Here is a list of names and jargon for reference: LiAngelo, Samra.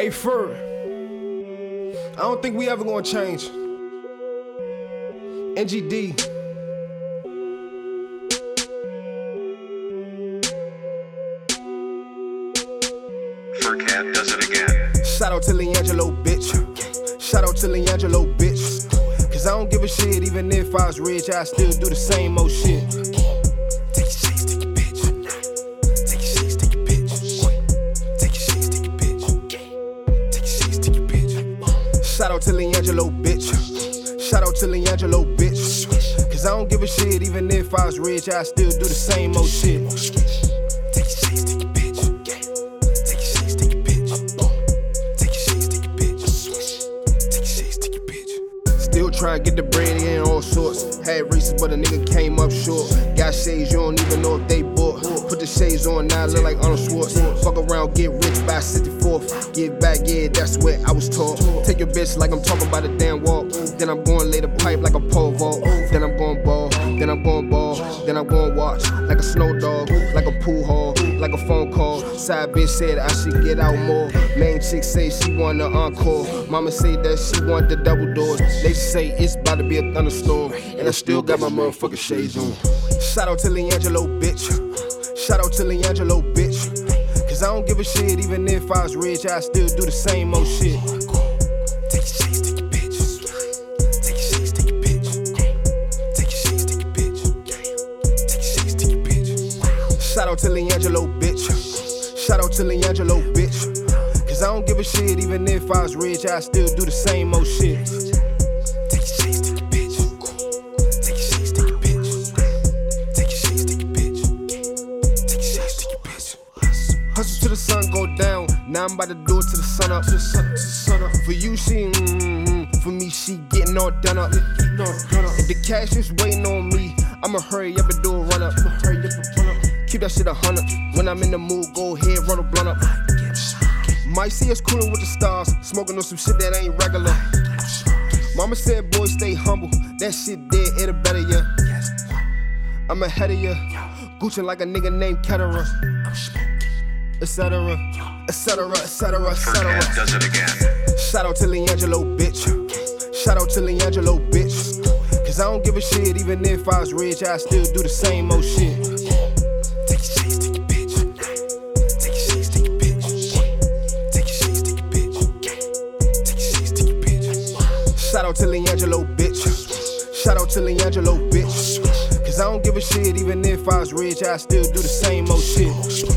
Hey, Fur, I don't think we ever gonna change. NGD. Furcat does it again. Shout out to LiAngelo, bitch. Shout out to LiAngelo, bitch. Cause I don't give a shit, even if I was rich, I still do the same old shit. Take your shakes, take your bitch. Take your shakes, take your bitch. Take your shakes, take your bitch. Take your shakes, take your bitch. Shout out to LiAngelo, bitch. Shout out to LiAngelo, bitch. Cause I don't give a shit, even if I was rich, I still do the same old shit. Take your shakes, take your bitch. Still trying to get the bread in all sorts. Had races, but a nigga came up short. Got shades, you don't even know if they bought. Put the shades on, now I look like Arnold Schwarz. Fuck around, get rich by 64th. Get back, yeah, that's what I was taught. Take your bitch like I'm talking about a damn walk. Then I'm going to lay the pipe like a pole vault. Then I'm going ball, then I'm going ball. Then I'm going watch, like a snow dog. Like a pool hall, like a phone call. Side bitch said I should get out more. Main chick say she want an encore. Mama say that she want the double doors. They say it's about to be a thunderstorm, and I still got my motherfucking shades on. Shout out to LiAngelo, bitch. Shout out to LiAngelo, bitch. Cause I don't give a shit, even if I was rich, I still do the same old shit. Take your shades, take your bitch. Take your shades, take your bitch. Take your shades, take your bitch. Take your shades, take your bitch. Shout out to LiAngelo, bitch. Shout out to LiAngelo, bitch. Cause I don't give a shit, even if I was rich, I still do the same old shit. Hustle to the sun go down, now I'm about to do it to the sun up. For you she, for me she getting all done up. If the cash is waiting on me, I'ma hurry up and do a run up. Keep that shit 100, when I'm in the mood, go ahead, run a blunt up. Might see us cooling with the stars, smoking on some shit that ain't regular. Mama said, boy, stay humble, that shit dead, it'll better ya. I'm ahead of ya, Gucci like a nigga named Ketterer. Etc. Etc. Etc. Etc. Does it again. Shout out to LiAngelo, bitch. Shout out to LiAngelo, bitch. Cause I don't give a shit, even if I was rich, I still do the same old shit. Take your shades, take your bitch. Take your shades, take your bitch. Take your shades, take your bitch. Take your shades, take your bitch. Shout out to LiAngelo, bitch. Shout out to LiAngelo, bitch. Cause I don't give a shit, even if I was rich, I still do the same old shit.